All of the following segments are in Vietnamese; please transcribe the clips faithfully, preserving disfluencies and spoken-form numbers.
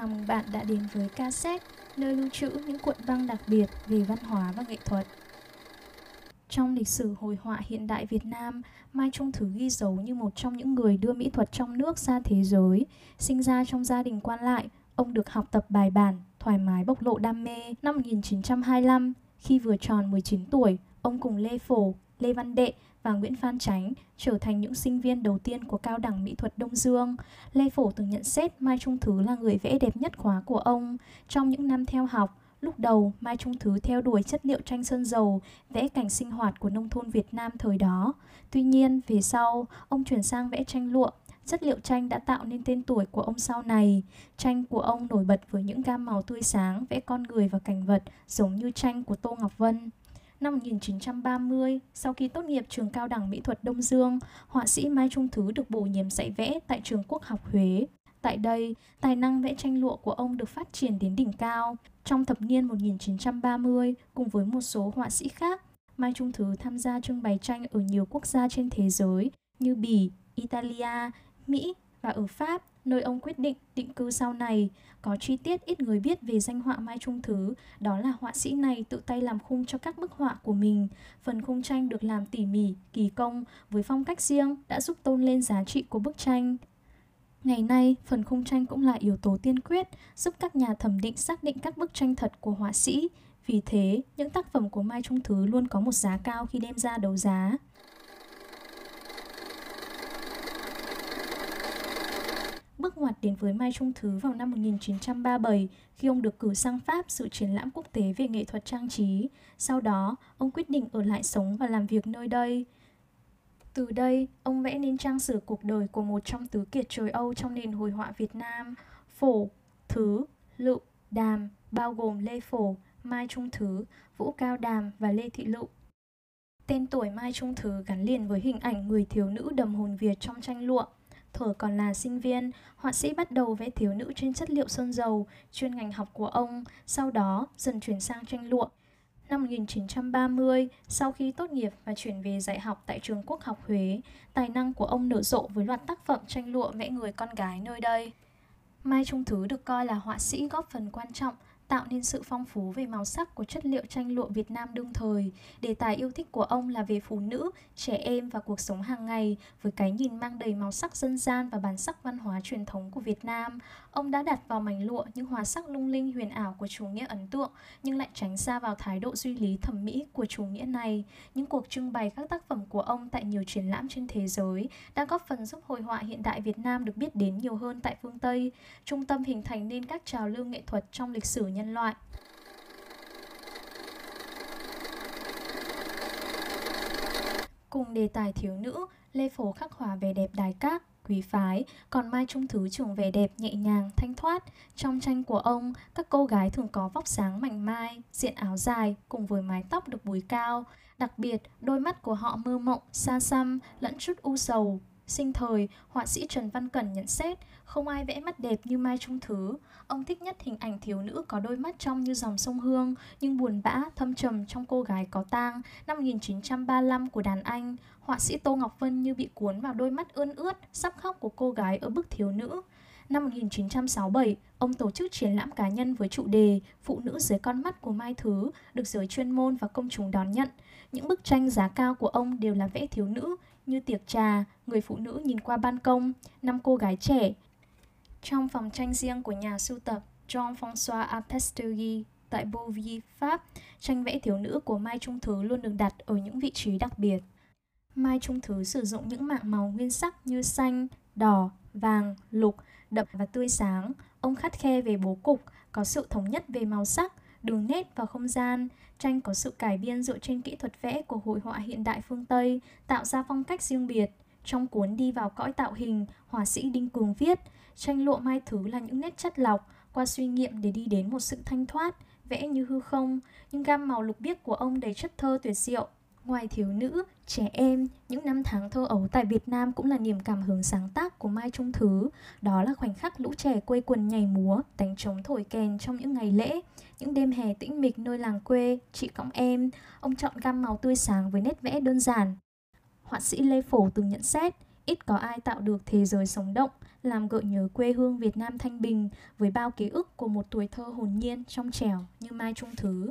trăm bạn đã đến với cassette, nơi lưu trữ những cuộn băng đặc biệt về văn hóa và nghệ thuật. Trong lịch sử hội họa hiện đại Việt Nam, Mai Trung Thứ ghi dấu như một trong những người đưa mỹ thuật trong nước ra thế giới. Sinh ra trong gia đình quan lại, ông được học tập bài bản, thoải mái bộc lộ đam mê. Năm một nghìn chín trăm hai mươi lăm, khi vừa tròn mười chín tuổi, ông cùng Lê Phổ, Lê Văn Đệ và Nguyễn Phan Chánh trở thành những sinh viên đầu tiên của Cao đẳng Mỹ thuật Đông Dương. Lê Phổ từng nhận xét Mai Trung Thứ là người vẽ đẹp nhất khóa của ông. Trong những năm theo học, lúc đầu, Mai Trung Thứ theo đuổi chất liệu tranh sơn dầu, vẽ cảnh sinh hoạt của nông thôn Việt Nam thời đó. Tuy nhiên, về sau, ông chuyển sang vẽ tranh lụa. Chất liệu tranh đã tạo nên tên tuổi của ông sau này. Tranh của ông nổi bật với những gam màu tươi sáng, vẽ con người và cảnh vật, giống như tranh của Tô Ngọc Vân. Năm một nghìn chín trăm ba mươi, sau khi tốt nghiệp trường Cao đẳng Mỹ thuật Đông Dương, họa sĩ Mai Trung Thứ được bổ nhiệm dạy vẽ tại trường Quốc học Huế. Tại đây, tài năng vẽ tranh lụa của ông được phát triển đến đỉnh cao. Trong thập niên một nghìn chín trăm ba mươi, cùng với một số họa sĩ khác, Mai Trung Thứ tham gia trưng bày tranh ở nhiều quốc gia trên thế giới như Bỉ, Italia, Mỹ và ở Pháp, nơi ông quyết định định cư sau này. Có chi tiết ít người biết về danh họa Mai Trung Thứ, đó là họa sĩ này tự tay làm khung cho các bức họa của mình. Phần khung tranh được làm tỉ mỉ, kỳ công, với phong cách riêng đã giúp tôn lên giá trị của bức tranh. Ngày nay, phần khung tranh cũng là yếu tố tiên quyết giúp các nhà thẩm định xác định các bức tranh thật của họa sĩ. Vì thế, những tác phẩm của Mai Trung Thứ luôn có một giá cao khi đem ra đấu giá. Bước ngoặt đến với Mai Trung Thứ vào năm một nghìn chín trăm ba mươi bảy khi ông được cử sang Pháp dự triển lãm quốc tế về nghệ thuật trang trí. Sau đó, ông quyết định ở lại sống và làm việc nơi đây. Từ đây, ông vẽ nên trang sử cuộc đời của một trong tứ kiệt trời Âu trong nền hội họa Việt Nam. Phổ, Thứ, Lựu, Đàm, bao gồm Lê Phổ, Mai Trung Thứ, Vũ Cao Đàm và Lê Thị Lựu. Tên tuổi Mai Trung Thứ gắn liền với hình ảnh người thiếu nữ đầm hồn Việt trong tranh lụa. Thuở còn là sinh viên, họa sĩ bắt đầu vẽ thiếu nữ trên chất liệu sơn dầu, chuyên ngành học của ông, sau đó dần chuyển sang tranh lụa. Năm một nghìn chín trăm ba mươi, sau khi tốt nghiệp và chuyển về dạy học tại trường Quốc học Huế, tài năng của ông nở rộ với loạt tác phẩm tranh lụa vẽ người con gái nơi đây. Mai Trung Thứ được coi là họa sĩ góp phần quan trọng, tạo nên sự phong phú về màu sắc của chất liệu tranh lụa Việt Nam đương thời. Đề tài yêu thích của ông là về phụ nữ, trẻ em và cuộc sống hàng ngày, với cái nhìn mang đầy màu sắc dân gian và bản sắc văn hóa truyền thống của Việt Nam. Ông đã đặt vào mảnh lụa những hóa sắc lung linh huyền ảo của chủ nghĩa ấn tượng, nhưng lại tránh xa vào thái độ duy lý thẩm mỹ của chủ nghĩa này. Những cuộc trưng bày các tác phẩm của ông tại nhiều triển lãm trên thế giới đã góp phần giúp hội họa hiện đại Việt Nam được biết đến nhiều hơn tại phương Tây, trung tâm hình thành nên các trào lưu nghệ thuật trong lịch sử nhân loại. Cùng đề tài thiếu nữ, Lê Phổ khắc họa vẻ đẹp đài cát, quý phái, còn Mai Trung Thứ chuộng vẻ đẹp nhẹ nhàng, thanh thoát. Trong tranh của ông, các cô gái thường có vóc dáng mảnh mai, diện áo dài cùng với mái tóc được búi cao. Đặc biệt, đôi mắt của họ mơ mộng, xa xăm, lẫn chút u sầu. Sinh thời, họa sĩ Trần Văn Cẩn nhận xét, không ai vẽ mắt đẹp như Mai Trung Thứ. Ông thích nhất hình ảnh thiếu nữ có đôi mắt trong như dòng sông Hương, nhưng buồn bã, thâm trầm trong cô gái có tang. Năm một nghìn chín trăm ba mươi lăm của đàn anh, họa sĩ Tô Ngọc Vân như bị cuốn vào đôi mắt ươn ướt, sắp khóc của cô gái ở bức thiếu nữ. Năm một nghìn chín trăm sáu mươi bảy, ông tổ chức triển lãm cá nhân với chủ đề Phụ nữ dưới con mắt của Mai Thứ, được giới chuyên môn và công chúng đón nhận. Những bức tranh giá cao của ông đều là vẽ thiếu nữ, như Tiệc trà, Người phụ nữ nhìn qua ban công, Năm cô gái trẻ. Trong phòng tranh riêng của nhà sưu tập Jean François Apesteguy tại Beauvais, Pháp, tranh vẽ thiếu nữ của Mai Trung Thứ luôn được đặt ở những vị trí đặc biệt. Mai Trung Thứ sử dụng những mảng màu nguyên sắc như xanh, đỏ, vàng, lục, đậm và tươi sáng. Ông khắt khe về bố cục, có sự thống nhất về màu sắc, đường nét và không gian. Tranh có sự cải biên dựa trên kỹ thuật vẽ của hội họa hiện đại phương Tây, tạo ra phong cách riêng biệt. Trong cuốn Đi vào cõi tạo hình, họa sĩ Đinh Cường viết, tranh lụa Mai Thứ là những nét chắt lọc, qua suy nghiệm để đi đến một sự thanh thoát, vẽ như hư không, nhưng gam màu lục biếc của ông đầy chất thơ tuyệt diệu. Ngoài thiếu nữ, trẻ em, những năm tháng thơ ấu tại Việt Nam cũng là niềm cảm hứng sáng tác của Mai Trung Thứ. Đó là khoảnh khắc lũ trẻ quây quần nhảy múa, đánh trống thổi kèn trong những ngày lễ, những đêm hè tĩnh mịch nơi làng quê, chị cõng em. Ông chọn gam màu tươi sáng với nét vẽ đơn giản. Họa sĩ Lê Phổ từng nhận xét, Ít có ai tạo được thế giới sống động, làm gợi nhớ quê hương Việt Nam thanh bình với bao ký ức của một tuổi thơ hồn nhiên trong trẻo như Mai Trung Thứ.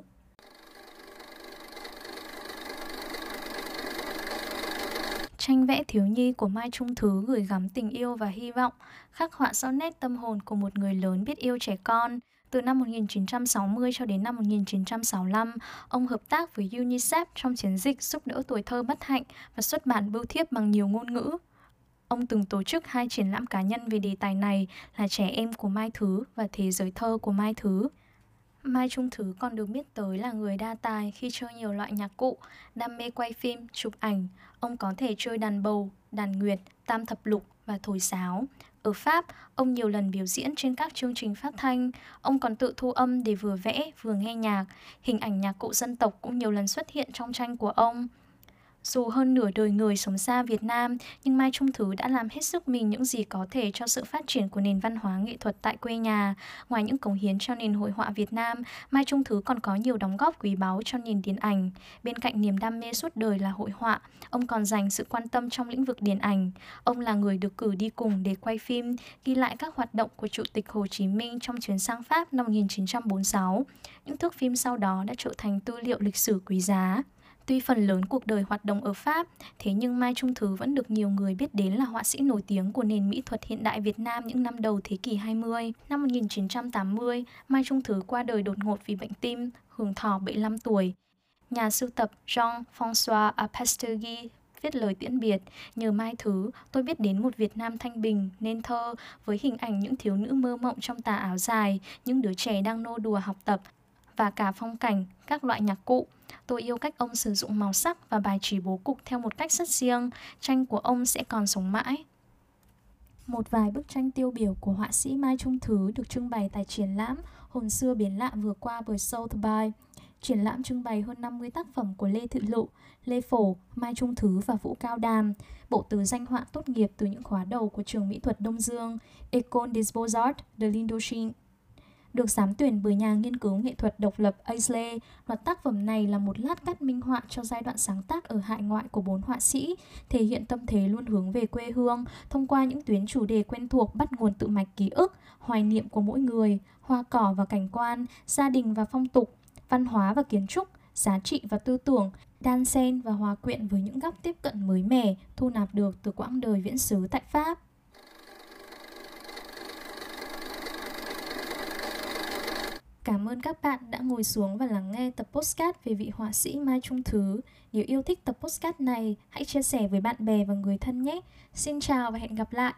Tranh vẽ thiếu nhi của Mai Trung Thứ gửi gắm tình yêu và hy vọng, khắc họa rõ nét tâm hồn của một người lớn biết yêu trẻ con. Từ năm một nghìn chín trăm sáu mươi cho đến năm một nghìn chín trăm sáu mươi lăm, ông hợp tác với UNICEF trong chiến dịch giúp đỡ tuổi thơ bất hạnh và xuất bản bưu thiếp bằng nhiều ngôn ngữ. Ông từng tổ chức hai triển lãm cá nhân về đề tài này là Trẻ em của Mai Thứ và Thế giới thơ của Mai Thứ. Mai Trung Thứ còn được biết tới là người đa tài khi chơi nhiều loại nhạc cụ, đam mê quay phim, chụp ảnh. Ông có thể chơi đàn bầu, đàn nguyệt, tam thập lục và thổi sáo. Ở Pháp, ông nhiều lần biểu diễn trên các chương trình phát thanh. Ông còn tự thu âm để vừa vẽ, vừa nghe nhạc. Hình ảnh nhạc cụ dân tộc cũng nhiều lần xuất hiện trong tranh của ông. Dù hơn nửa đời người sống xa Việt Nam, nhưng Mai Trung Thứ đã làm hết sức mình những gì có thể cho sự phát triển của nền văn hóa nghệ thuật tại quê nhà. Ngoài những cống hiến cho nền hội họa Việt Nam, Mai Trung Thứ còn có nhiều đóng góp quý báu cho nền điện ảnh. Bên cạnh niềm đam mê suốt đời là hội họa, ông còn dành sự quan tâm trong lĩnh vực điện ảnh. Ông là người được cử đi cùng để quay phim, ghi lại các hoạt động của Chủ tịch Hồ Chí Minh trong chuyến sang Pháp năm một nghìn chín trăm bốn mươi sáu. Những thước phim sau đó đã trở thành tư liệu lịch sử quý giá. Tuy phần lớn cuộc đời hoạt động ở Pháp, thế nhưng Mai Trung Thứ vẫn được nhiều người biết đến là họa sĩ nổi tiếng của nền mỹ thuật hiện đại Việt Nam những năm đầu thế kỷ hai mươi. Năm một nghìn chín trăm tám mươi, Mai Trung Thứ qua đời đột ngột vì bệnh tim, hưởng thọ bảy mươi lăm tuổi. Nhà sưu tập Jean François Apesteguy viết lời tiễn biệt: nhờ Mai Thứ, tôi biết đến một Việt Nam thanh bình, nên thơ, với hình ảnh những thiếu nữ mơ mộng trong tà áo dài, những đứa trẻ đang nô đùa học tập, và cả phong cảnh, các loại nhạc cụ. Tôi yêu cách ông sử dụng màu sắc và bài trí bố cục theo một cách rất riêng. Tranh của ông sẽ còn sống mãi. Một vài bức tranh tiêu biểu của họa sĩ Mai Trung Thứ được trưng bày tại triển lãm Hồn xưa biến lạ vừa qua bởi Sotheby's. Triển lãm trưng bày hơn năm mươi tác phẩm của Lê Thị Lựu, Lê Phổ, Mai Trung Thứ và Vũ Cao Đàm, bộ tứ danh họa tốt nghiệp từ những khóa đầu của trường mỹ thuật Đông Dương, École des Beaux-Arts de l'Indochine. Được giám tuyển bởi nhà nghiên cứu nghệ thuật độc lập Aisley, loạt tác phẩm này là một lát cắt minh họa cho giai đoạn sáng tác ở hải ngoại của bốn họa sĩ, thể hiện tâm thế luôn hướng về quê hương thông qua những tuyến chủ đề quen thuộc bắt nguồn từ mạch ký ức, hoài niệm của mỗi người, hoa cỏ và cảnh quan, gia đình và phong tục, văn hóa và kiến trúc, giá trị và tư tưởng, đan xen và hòa quyện với những góc tiếp cận mới mẻ thu nạp được từ quãng đời viễn xứ tại Pháp. Cảm ơn các bạn đã ngồi xuống và lắng nghe tập podcast về vị họa sĩ Mai Trung Thứ. Nếu yêu thích tập podcast này, hãy chia sẻ với bạn bè và người thân nhé. Xin chào và hẹn gặp lại!